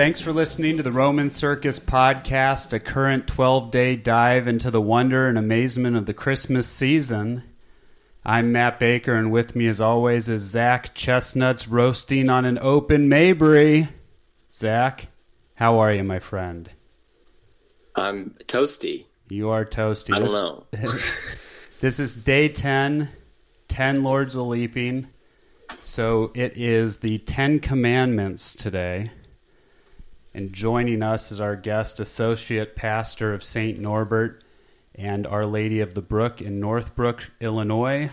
Thanks for listening to the Roman Circus Podcast, a current 12-day dive into the wonder and amazement of the Christmas season. I'm Matt Baker, and with me as always is Zach Chestnuts roasting on an open Mayberry. Zach, how are you, my friend? I'm toasty. You are toasty. I don't know. This is day 10 Lords of Leaping. So it is the 10 Commandments today. And joining us is our guest associate pastor of St. Norbert and Our Lady of the Brook in Northbrook, Illinois,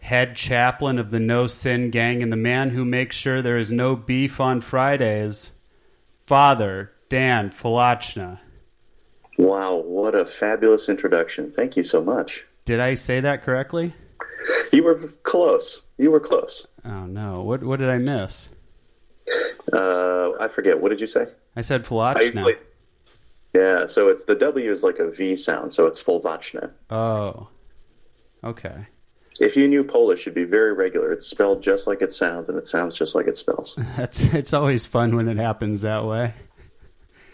head chaplain of the No Sin Gang, and the man who makes sure there is no beef on Fridays, Father Dan Folwaczny. Wow, what a fabulous introduction. Thank you so much. Did I say that correctly? You were close. Oh, no. What did I miss? I forget. What did you say? I said Folwaczny. Yeah, so it's the W is like a V sound, so it's Folwaczny. Oh, okay. If you knew Polish, you'd be very regular. It's spelled just like it sounds, and it sounds just like it spells. It's always fun when it happens that way.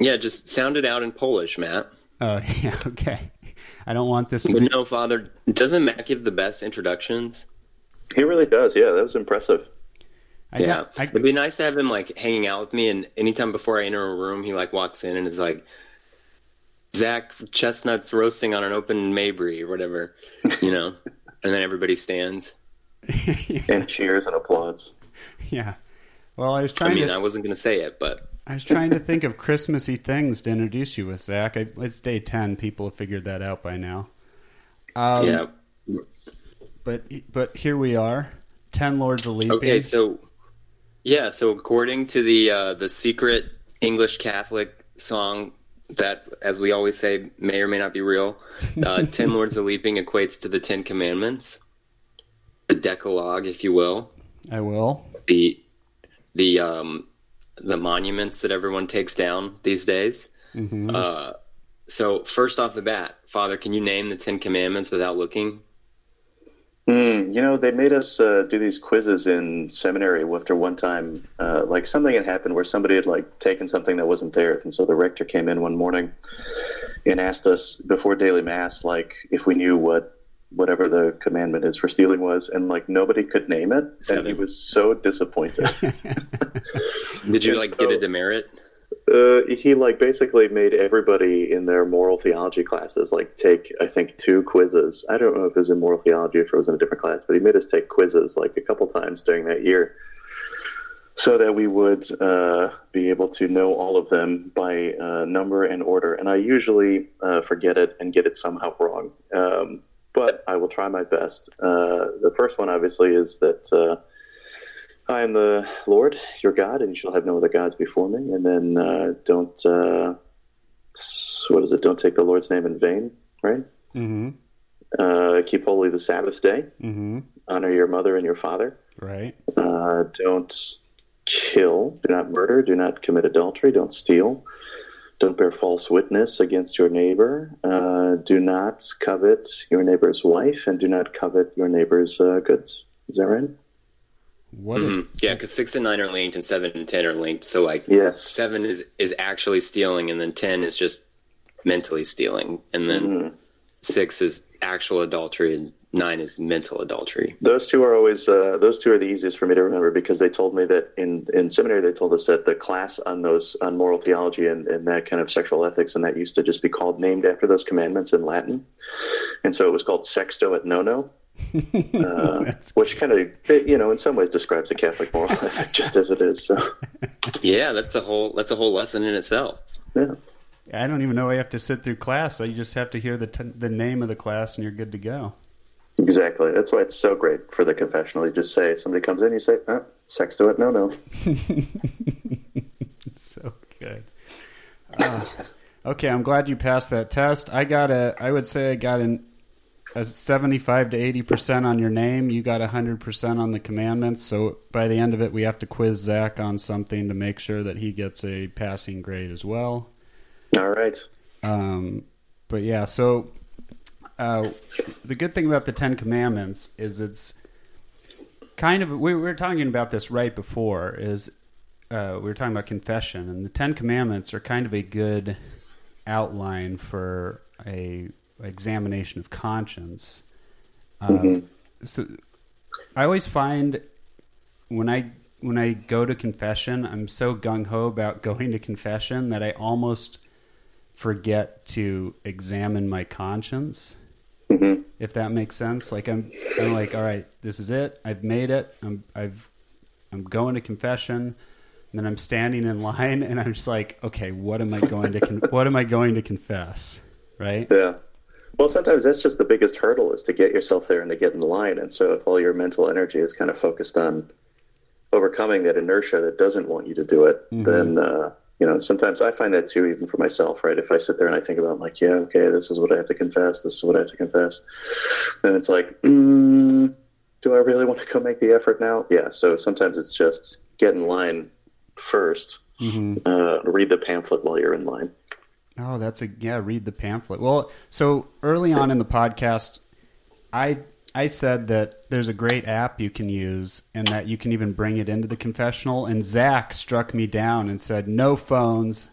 Yeah, just sound it out in Polish, Matt. Oh, yeah, okay. I don't want this to be... No, Father, doesn't Matt give the best introductions? He really does, yeah. That was impressive. It'd be nice to have him, like, hanging out with me, and anytime before I enter a room, he, like, walks in and is like, Zach Chestnuts roasting on an open Mayberry or whatever, you know? And then everybody stands. Yeah. And cheers and applauds. Yeah. Well, I wasn't going to say it, but... I was trying to think of Christmassy things to introduce you with, Zach. It's day 10. People have figured that out by now. Yeah. But here we are. 10 Lords of Leaping. Okay, so... Yeah, so according to the secret English Catholic song that, as we always say, may or may not be real, 10 Lords of Leaping equates to the 10 Commandments, the Decalogue, if you will. I will. The monuments that everyone takes down these days. Mm-hmm. So first off the bat, Father, can you name the 10 Commandments without looking? You know, they made us do these quizzes in seminary after one time. Like something had happened where somebody had like taken something that wasn't theirs, and so the rector came in one morning and asked us before daily mass, like if we knew what whatever the commandment is for stealing was, and like nobody could name it, and he was so disappointed. Did you get a demerit? He like basically made everybody in their moral theology classes like take, I think, two quizzes. I don't know if it was in moral theology or if it was in a different class, but he made us take quizzes like a couple times during that year so that we would be able to know all of them by number and order. And I usually forget it and get it somehow wrong, but I will try my best. The first one, obviously, is that... I am the Lord, your God, and you shall have no other gods before me. And then don't take the Lord's name in vain, right? Mm-hmm. Keep holy the Sabbath day. Mm-hmm. Honor your mother and your father. Right. Don't kill. Do not murder. Do not commit adultery. Don't steal. Don't bear false witness against your neighbor. Do not covet your neighbor's wife, and do not covet your neighbor's goods. Is that right? Yeah, because 6 and 9 are linked, and 7 and 10 are linked. So, like, yes. 7 is actually stealing, and then 10 is just mentally stealing, and then 6 is actual adultery, and 9 is mental adultery. Those two are always the easiest for me to remember because they told me that in seminary they told us that the class on moral theology and that kind of sexual ethics and that used to just be named after those commandments in Latin, and so it was called Sexto et Nono. Which kind of, you know, in some ways describes the Catholic moral ethic just as it is. So. Yeah, that's a whole lesson in itself. Yeah, I don't even know I have to sit through class. So you just have to hear the name of the class, and you're good to go. Exactly. That's why it's so great for the confessional. You just say somebody comes in, you say, "Sexto et Nono." So good. Okay, I'm glad you passed that test. I would say I got a 75 to 80% on your name. You got 100% on the commandments. So by the end of it, we have to quiz Zach on something to make sure that he gets a passing grade as well. All right. But yeah, so the good thing about the 10 Commandments is it's kind of, we were talking about this right before, is we were talking about confession, and the Ten Commandments are kind of a good outline for a examination of conscience. So I always find when I go to confession, I'm so gung-ho about going to confession that I almost forget to examine my conscience, if that makes sense. Like I'm like, all right, this is it. I've made it. I'm going to confession, and then I'm standing in line, and I'm just like, okay, what am I going to confess, right? Yeah. Well, sometimes that's just the biggest hurdle, is to get yourself there and to get in the line. And so if all your mental energy is kind of focused on overcoming that inertia that doesn't want you to do it, then, you know, sometimes I find that too, even for myself, right? If I sit there and I think about, like, yeah, okay, this is what I have to confess. This is what I have to confess. Then it's like, do I really want to go make the effort now? Yeah. So sometimes it's just get in line first, read the pamphlet while you're in line. Oh, that's read the pamphlet. Well, so early on in the podcast, I said that there's a great app you can use, and that you can even bring it into the confessional. And Zach struck me down and said, no phones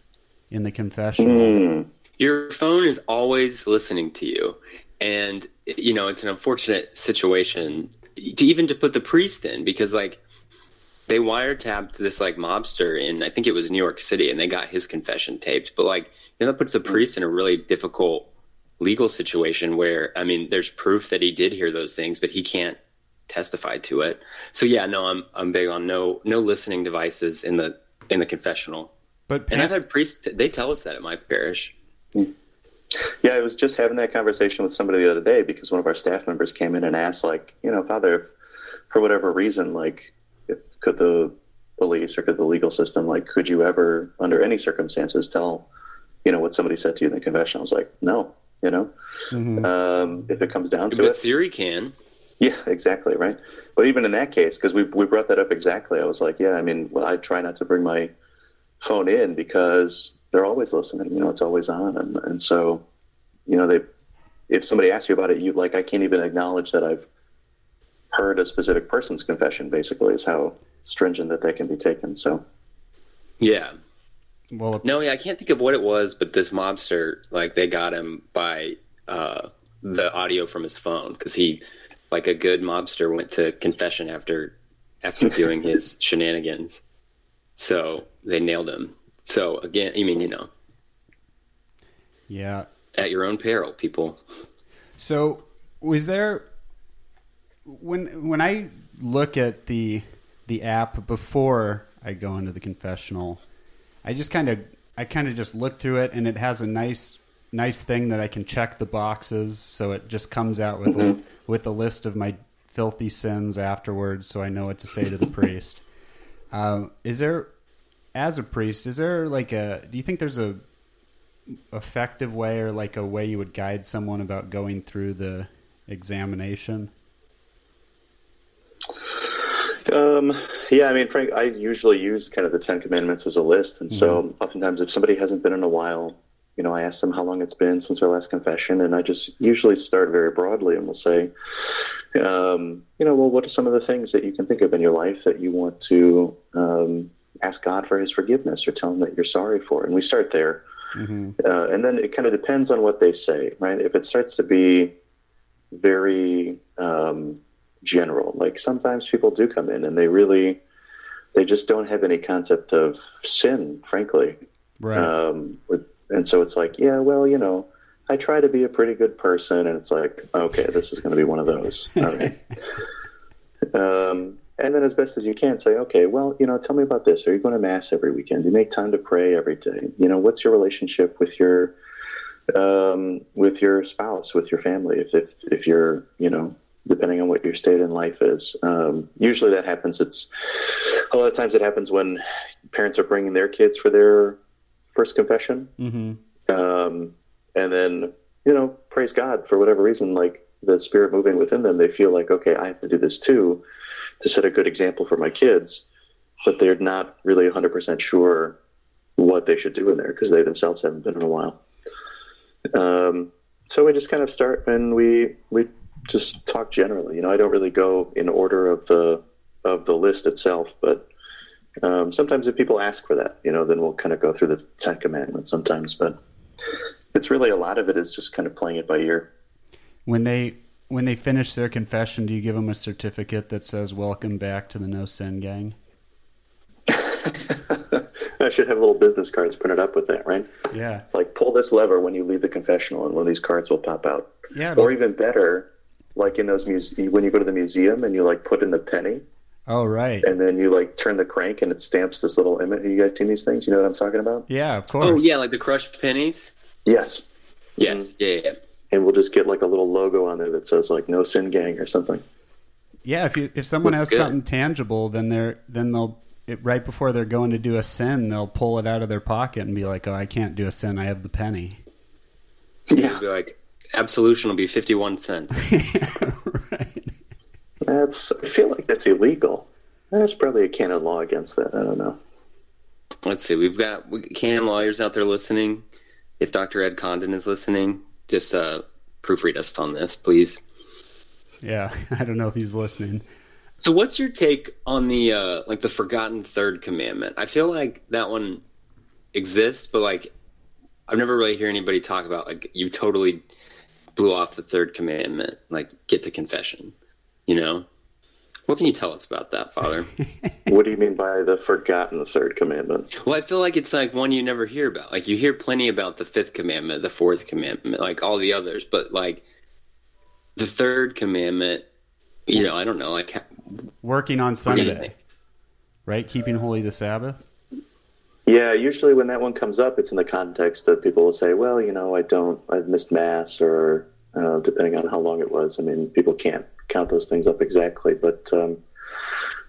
in the confessional. Your phone is always listening to you. And, you know, it's an unfortunate situation to put the priest in, because, like, they wiretapped this, like, mobster in, I think it was New York City, and they got his confession taped. But, like, you know, that puts the priest in a really difficult legal situation where, I mean, there's proof that he did hear those things, but he can't testify to it. So, yeah, no, I'm big on no listening devices in the confessional. But and I've had priests, they tell us that at my parish. Yeah, I was just having that conversation with somebody the other day, because one of our staff members came in and asked, like, you know, Father, for whatever reason, like, could the police or could the legal system, like, could you ever, under any circumstances, tell, you know, what somebody said to you in the confession? I was like, no, you know, if it comes down to it. But Siri can. Yeah, exactly, right? But even in that case, because we brought that up exactly, I was like, yeah, I mean, well, I try not to bring my phone in, because they're always listening, you know, it's always on. And so, you know, if somebody asks you about it, you, like, I can't even acknowledge that I've heard a specific person's confession, basically, is how stringent that they can be taken. So yeah, well, no, yeah, I can't think of what it was, but this mobster, like, they got him by the audio from his phone, because he, like a good mobster, went to confession after doing his shenanigans, so they nailed him. So again, I mean, you know, yeah, at your own peril, people. So was there, when I look at the app before I go into the confessional, I kind of just look through it, and it has a nice thing that I can check the boxes, so it just comes out with a list of my filthy sins afterwards, so I know what to say to the priest. Is there, as a priest, do you think there's a effective way, or like a way you would guide someone about going through the examination? Yeah, I mean, Frank, I usually use kind of the Ten Commandments as a list. And so oftentimes if somebody hasn't been in a while, you know, I ask them how long it's been since their last confession. And I just usually start very broadly and will say, you know, well, what are some of the things that you can think of in your life that you want to ask God for his forgiveness, or tell him that you're sorry for? And we start there. And then it kind of depends on what they say, right? If it starts to be very... general, like sometimes people do come in and they just don't have any concept of sin, frankly, right? And so it's like, yeah, well, you know, I try to be a pretty good person, and it's like, okay, this is going to be one of those, all right? And then as best as you can say, okay, well, you know, tell me about this. Are you going to mass every weekend? Do you make time to pray every day? You know, what's your relationship with your spouse, with your family, if you're, you know, depending on what your state in life is. Usually that happens. A lot of times it happens when parents are bringing their kids for their first confession. And then, you know, praise God, for whatever reason, like the spirit moving within them, they feel like, okay, I have to do this too, to set a good example for my kids, but they're not really 100% sure what they should do in there, because they themselves haven't been in a while. So we just kind of start, and we just talk generally. You know, I don't really go in order of the list itself, but Sometimes if people ask for that, then we'll kind of go through the 10 commandments sometimes, but it's really, a lot of it is just kind of playing it by ear. When they finish their confession, do you give them a certificate that says, "Welcome back to the No Sin Gang"? I should have little business cards printed up with that, right? Yeah. Like, pull this lever when you leave the confessional and one of these cards will pop out. Yeah. Or even better, like in those when you go to the museum and you like put in the penny. Oh, right. And then you like turn the crank and it stamps this little image. You guys seen these things? You know what I'm talking about? Yeah, of course. Oh, yeah, like the crushed pennies? Yes. Yes, yeah. And we'll just get like a little logo on there that says like No Sin Gang or something. Yeah, if someone has something tangible, then they'll right before they're going to do a sin, they'll pull it out of their pocket and be like, "Oh, I can't do a sin. I have the penny." Yeah, be like, absolution will be 51 cents. Yeah, right. I feel like that's illegal. There's probably a canon law against that. I don't know. Let's see. We've got canon lawyers out there listening. If Dr. Ed Condon is listening, just proofread us on this, please. Yeah, I don't know if he's listening. So what's your take on the the forgotten third commandment? I feel like that one exists, but like I've never really heard anybody talk about like, you totally blew off the third commandment, like get to confession, What can you tell us about that, Father? What do you mean by the forgotten third commandment? Well, I feel like it's like one you never hear about. Like you hear plenty about the fifth commandment, the fourth commandment, like all the others, but like the third commandment, I don't know. Like working on Sunday, right? Keeping holy the Sabbath. Yeah, usually when that one comes up, it's in the context that people will say, "Well, I've missed Mass," or depending on how long it was. I mean, people can't count those things up exactly, but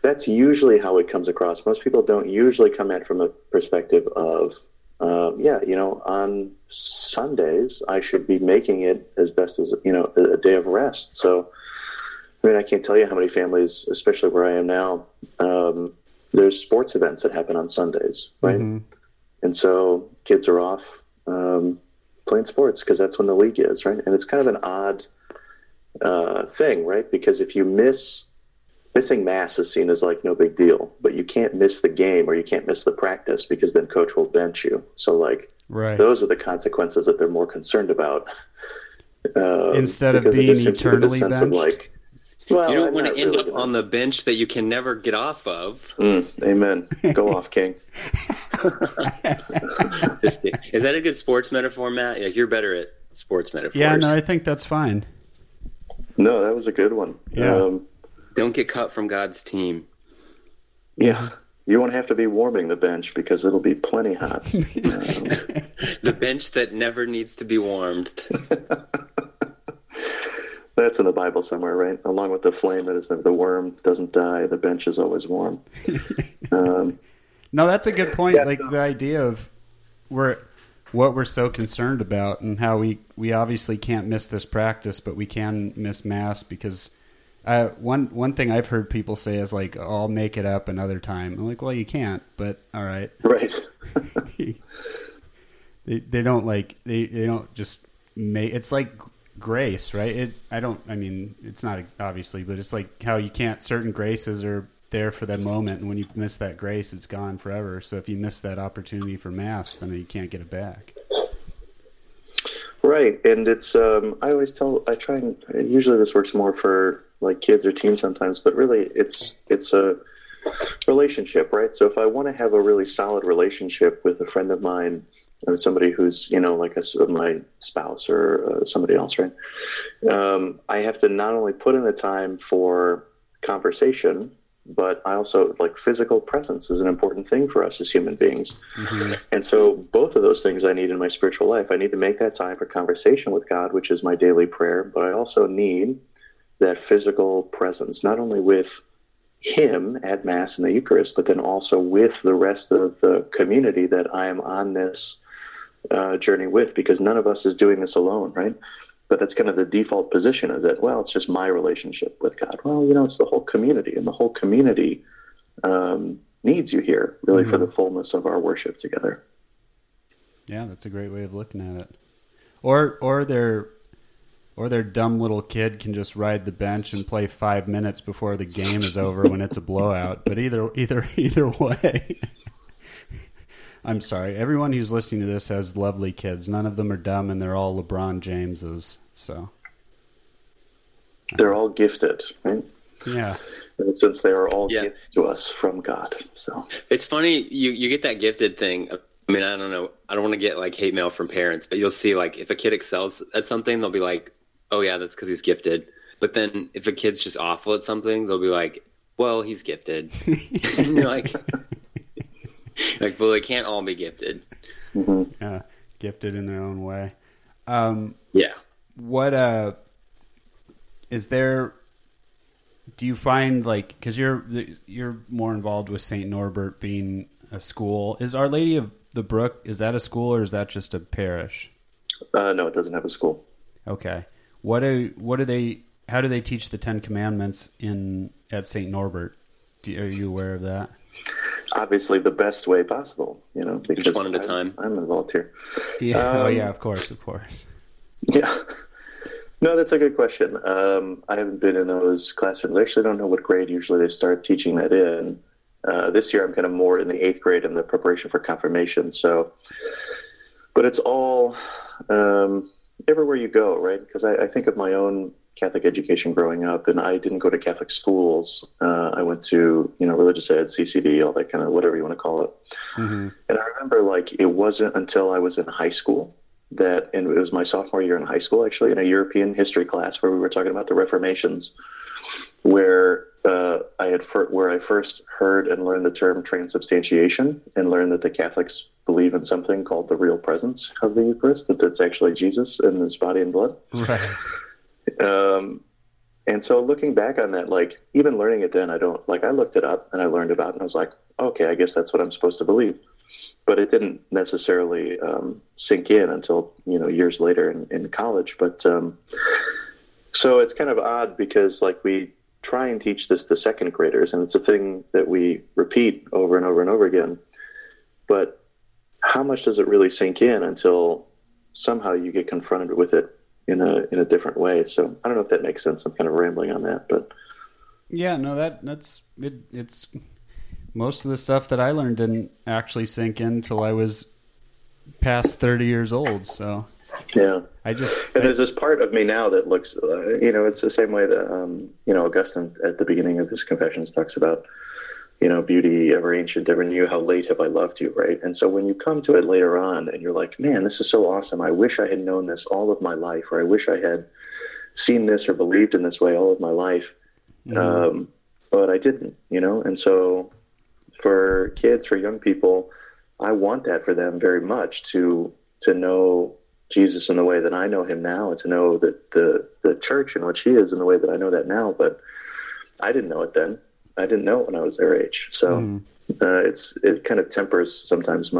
that's usually how it comes across. Most people don't usually come at it from a perspective of, on Sundays I should be making it as best as a day of rest. So, I mean, I can't tell you how many families, especially where I am now, there's sports events that happen on Sundays, right? Mm-hmm. And so kids are off playing sports because that's when the league is, right? And it's kind of an odd thing, right? Because if you missing Mass is seen as like no big deal, but you can't miss the game or you can't miss the practice because then coach will bench you. So like, right. Those are the consequences that they're more concerned about. Instead of being eternally benched. Of like, well, you don't want to end up on the bench that you can never get off of. Amen. Go off, King. Is that a good sports metaphor, Matt? Yeah, you're better at sports metaphors. Yeah, no, I think that's fine. No, that was a good one. Yeah. Don't get cut from God's team. Yeah. You won't have to be warming the bench because it'll be plenty hot. The bench that never needs to be warmed. That's in the Bible somewhere, right? Along with the flame that is the worm doesn't die, the bench is always warm. No, that's a good point. Yeah, like the idea of what we're so concerned about and how we obviously can't miss this practice, but we can miss Mass because one thing I've heard people say is like, "Oh, I'll make it up another time." I'm like, well, you can't, but all right. Right. They don't like, they don't just make, it's like grace, right? It's not obviously, but it's like how you can't, certain graces are there for that moment, and when you miss that grace, it's gone forever. So if you miss that opportunity for Mass, then you can't get it back. Right, and it's usually this works more for like kids or teens sometimes, but really it's a relationship, right? So if I want to have a really solid relationship with a friend of mine, or somebody who's, like my spouse or somebody else, right? I have to not only put in the time for conversation, but I also, like, physical presence is an important thing for us as human beings. Mm-hmm. And so both of those things I need in my spiritual life. I need to make that time for conversation with God, which is my daily prayer, but I also need that physical presence, not only with Him at Mass and the Eucharist, but then also with the rest of the community that I am on this journey with, because none of us is doing this alone, right? But that's kind of the default position, is that, well, it's just my relationship with God. Well, it's the whole community, and the whole community needs you here, really, mm-hmm. for the fullness of our worship together. Yeah, that's a great way of looking at it. Or Or their dumb little kid can just ride the bench and play 5 minutes before the game is over when it's a blowout. But either way, I'm sorry. Everyone who's listening to this has lovely kids. None of them are dumb, and they're all LeBron Jameses. So they're all gifted, right? Yeah. Since they are all gifts to us from God. So it's funny you get that gifted thing. I mean, I don't know. I don't want to get like hate mail from parents, but you'll see like if a kid excels at something, they'll be like, oh, yeah, that's because he's gifted. But then if a kid's just awful at something, they'll be like, well, he's gifted. And you're like, well, they can't all be gifted. Mm-hmm. Yeah, gifted in their own way. Yeah. What is there? Do you find like because you're more involved with St. Norbert being a school? Is Our Lady of the Brook, is that a school or is that just a parish? No, it doesn't have a school. Okay. How do they teach the Ten Commandments at St. Norbert? Are you aware of that? Obviously, the best way possible. You know, because just one at a time. I'm involved here. Yeah. Of course. Yeah. No, that's a good question. I haven't been in those classrooms. I actually don't know what grade usually they start teaching that in. This year, I'm kind of more in the 8th grade in the preparation for confirmation. So, but it's all. Everywhere you go, right? Because I think of my own Catholic education growing up, and I didn't go to Catholic schools. I went to, religious ed, CCD, all that kind of whatever you want to call it. Mm-hmm. And I remember, it wasn't until I was in high school and it was my sophomore year in high school, actually, in a European history class where we were talking about the Reformations, where I first heard and learned the term transubstantiation and learned that the Catholics believe in something called the real presence of the Eucharist, that's actually Jesus in his body and blood. Right. And so looking back on that, even learning it then, I looked it up and I learned about it and I was like, okay, I guess that's what I'm supposed to believe. But it didn't necessarily sink in until, years later in college. But so it's kind of odd because we try and teach this to second graders and it's a thing that we repeat over and over and over again. But how much does it really sink in until somehow you get confronted with it in a different way? So I don't know if that makes sense. I'm kind of rambling on that, but yeah, no, that's it. It's most of the stuff that I learned didn't actually sink in until I was past 30 years old. So yeah, there's this part of me now that looks, it's the same way that, Augustine at the beginning of his Confessions talks about, beauty ever ancient, ever new, how late have I loved you, right? And so when you come to it later on and you're like, man, this is so awesome. I wish I had known this all of my life, or I wish I had seen this or believed in this way all of my life. Mm-hmm. But I didn't, And so for kids, for young people, I want that for them very much to know Jesus in the way that I know him now and to know that the church and what she is in the way that I know that now. But I didn't know it then. I didn't know it when I was their age. So it kind of tempers sometimes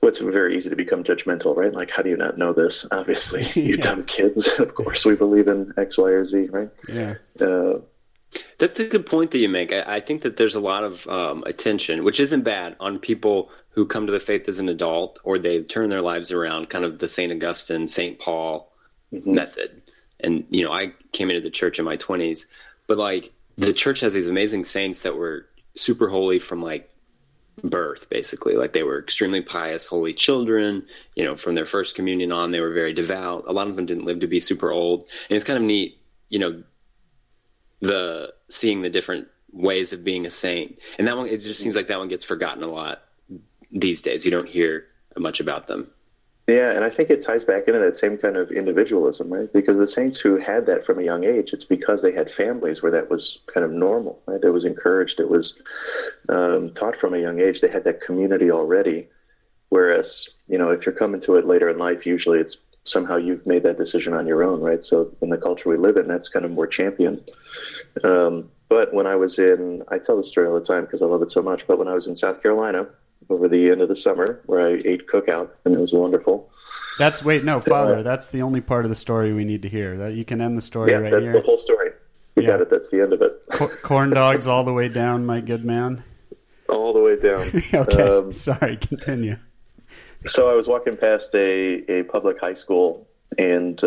what's very easy to become judgmental, right? Like, how do you not know this? Obviously, you dumb kids. Of course, we believe in X, Y, or Z, right? Yeah. That's a good point that you make. I think that there's a lot of attention, which isn't bad, on people who come to the faith as an adult or they turn their lives around, kind of the St. Augustine, St. Paul method. And, I came into the church in my 20s, but the church has these amazing saints that were super holy from birth, basically. They were extremely pious, holy children, from their first communion on, they were very devout. A lot of them didn't live to be super old. And it's kind of neat, seeing the different ways of being a saint. And that one, it just seems like that one gets forgotten a lot these days. You don't hear much about them. Yeah, and I think it ties back into that same kind of individualism, right? Because the saints who had that from a young age, it's because they had families where that was kind of normal, right? It was encouraged. It was taught from a young age. They had that community already. Whereas, if you're coming to it later in life, usually it's somehow you've made that decision on your own, right? So in the culture we live in, that's kind of more championed. But when I was I tell this story all the time because I love it so much, but when I was in South Carolina, over the end of the summer where I ate cookout and it was wonderful. Father, that's the only part of the story we need to hear. That you can end the story right here. Yeah, that's the whole story. You got it. That's the end of it. Corn dogs all the way down, my good man. All the way down. Okay, sorry, continue. So I was walking past a public high school and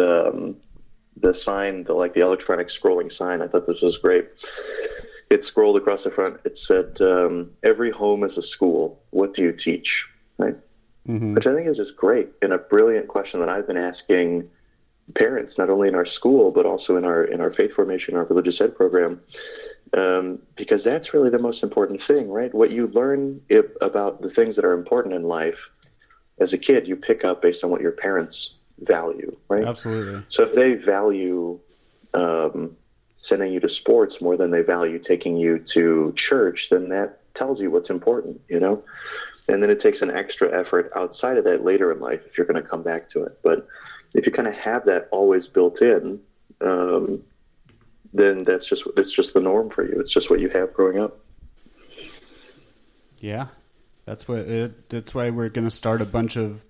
the sign, the electronic scrolling sign. I thought this was great. It scrolled across the front. It said, every home is a school. What do you teach? Right? Mm-hmm. Which I think is just great and a brilliant question that I've been asking parents, not only in our school, but also in our faith formation, our religious ed program, because that's really the most important thing, right? What you learn about the things that are important in life as a kid, you pick up based on what your parents value, right? Absolutely. So if they value sending you to sports more than they value taking you to church, then that tells you what's important, you know? And then it takes an extra effort outside of that later in life if you're going to come back to it. But if you kind of have that always built in, then that's just the norm for you. It's just what you have growing up. Yeah. That's why we're going to start a bunch of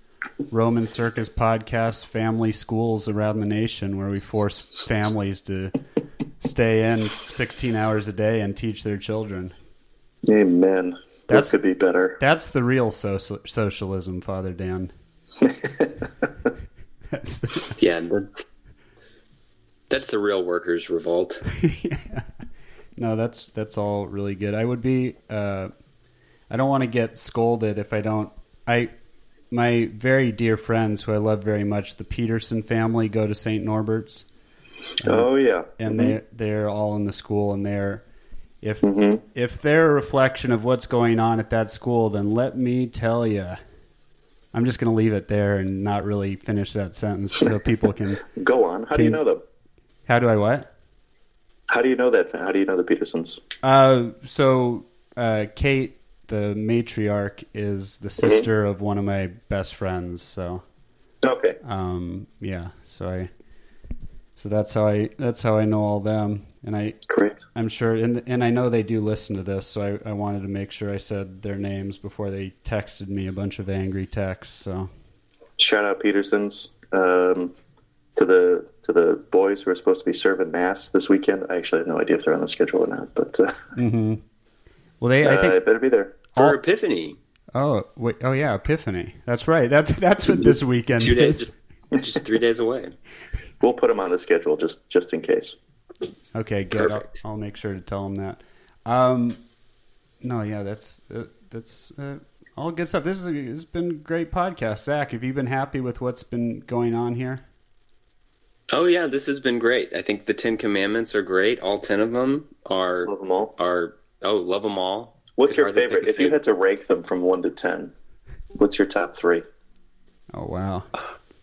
Roman Circus Podcast family schools around the nation where we force families to stay in 16 hours a day and teach their children. Amen. That could be better. That's the real socialism, Father Dan. Yeah, that's the real workers' revolt. Yeah. No, that's all really good. I would be... I don't want to get scolded if I don't... My very dear friends who I love very much, the Peterson family, go to St. Norbert's. Oh, yeah. And mm-hmm. they're all in the school, and they're... If they're a reflection of what's going on at that school, then let me tell you. I'm just going to leave it there and not really finish that sentence so people can... Go on. How do you know them? How do I what? How do you know that? How do you know the Petersons? Kate, the matriarch, is the sister of one of my best friends. So okay. Yeah. So that's how I know all them. And correct. I'm sure, and I know they do listen to this, so I wanted to make sure I said their names before they texted me a bunch of angry texts. So, shout out Petersons to the boys who are supposed to be serving mass this weekend. I actually have no idea if they're on the schedule or not, but well, I think better be there for Epiphany. Oh wait, oh yeah, Epiphany. That's right. That's what this weekend 2 days. Is. Just 3 days away. We'll put them on the schedule just in case. Okay, good. I'll make sure to tell them that. No, yeah, that's all good stuff. It's been a great podcast. Zach, have you been happy with what's been going on here? Oh, yeah, this has been great. I think the 10 Commandments are great. All 10 of them are... Love them all? Love them all. What's your favorite? If you had to rank them from 1 to 10, what's your top 3? Oh, wow.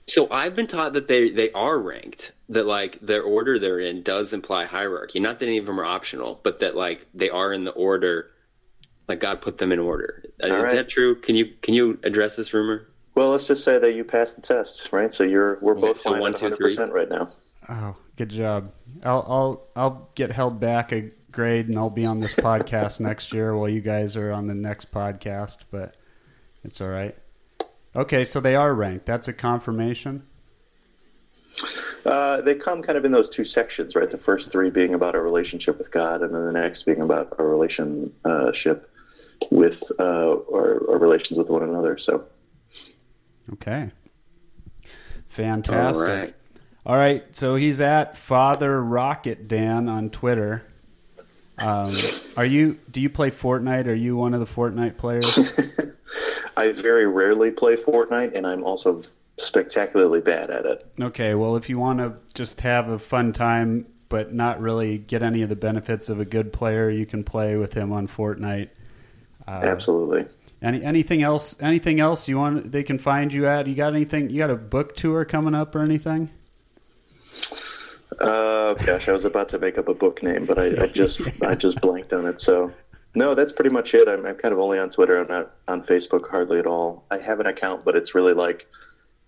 So I've been taught that they are ranked, that their order they're in does imply hierarchy. Not that any of them are optional, but that they are in the order, God put them in order. Is that true? Can you address this rumor? Well, let's just say that you passed the test, right? So we're both fine 100% right now. Oh, good job. I'll get held back a grade and I'll be on this podcast next year while you guys are on the next podcast, but it's all right. Okay, so they are ranked. That's a confirmation? They come kind of in those two sections, right? The first three being about our relationship with God, and then the next being about our relationship with our relations with one another. So, okay. Fantastic. All right, so he's at Father Rocket Dan on Twitter. Do you play Fortnite? Are you one of the Fortnite players? I very rarely play Fortnite, and I'm also spectacularly bad at it. Okay, well, if you want to just have a fun time but not really get any of the benefits of a good player, you can play with him on Fortnite. Absolutely. Anything else? Anything else you want? They can find you at. You got anything? You got a book tour coming up or anything? Gosh, I was about to make up a book name, but I just blanked on it. So. No, that's pretty much it. I'm kind of only on Twitter. I'm not on Facebook hardly at all. I have an account, but it's really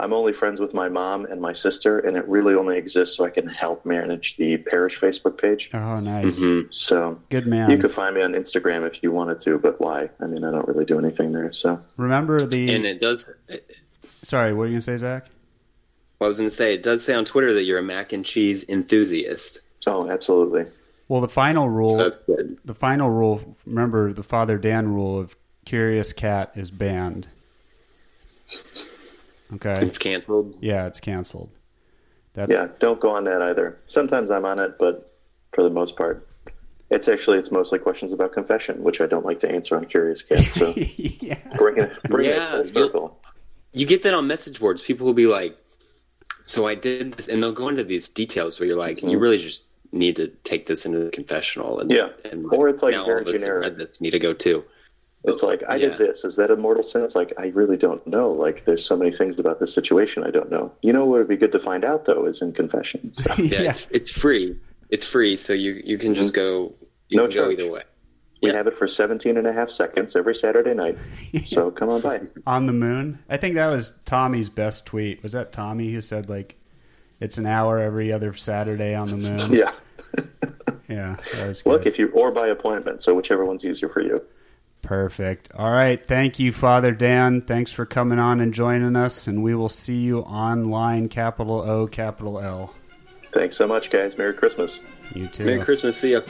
I'm only friends with my mom and my sister, and it really only exists so I can help manage the parish Facebook page. Oh, nice. Mm-hmm. So good man. You could find me on Instagram if you wanted to, but why? I mean, I don't really do anything there. So remember the and it does. Sorry, what are you gonna say, Zach? Well, I was gonna say it does say on Twitter that you're a mac and cheese enthusiast. Oh, absolutely. Well, the final rule, remember the Father Dan rule of Curious Cat is banned. Okay. It's canceled. Yeah, it's canceled. Yeah, don't go on that either. Sometimes I'm on it, but for the most part, it's mostly questions about confession, which I don't like to answer on Curious Cat. So bring it full circle. You get that on message boards. People will be like, so I did this, and they'll go into these details where you're like, you really just need to take this into the confessional. And, or it's like very generic. This need to go too. It's like, I did this. Is that a mortal sin? It's like, I really don't know. Like, there's so many things about this situation I don't know. You know what would be good to find out, though, is in confession. So. It's free. It's free, so you can just go, go either way. We have it for 17 and a half seconds every Saturday night, so come on by. On the moon? I think that was Tommy's best tweet. Was that Tommy who said, like, it's an hour every other Saturday on the moon? Yeah. Yeah, that was good. Look, or by appointment, so whichever one's easier for you. Perfect. All right. Thank you, Father Dan. Thanks for coming on and joining us, and we will see you online, capital O, capital L. Thanks so much, guys. Merry Christmas. You too. Merry Christmas. See ya.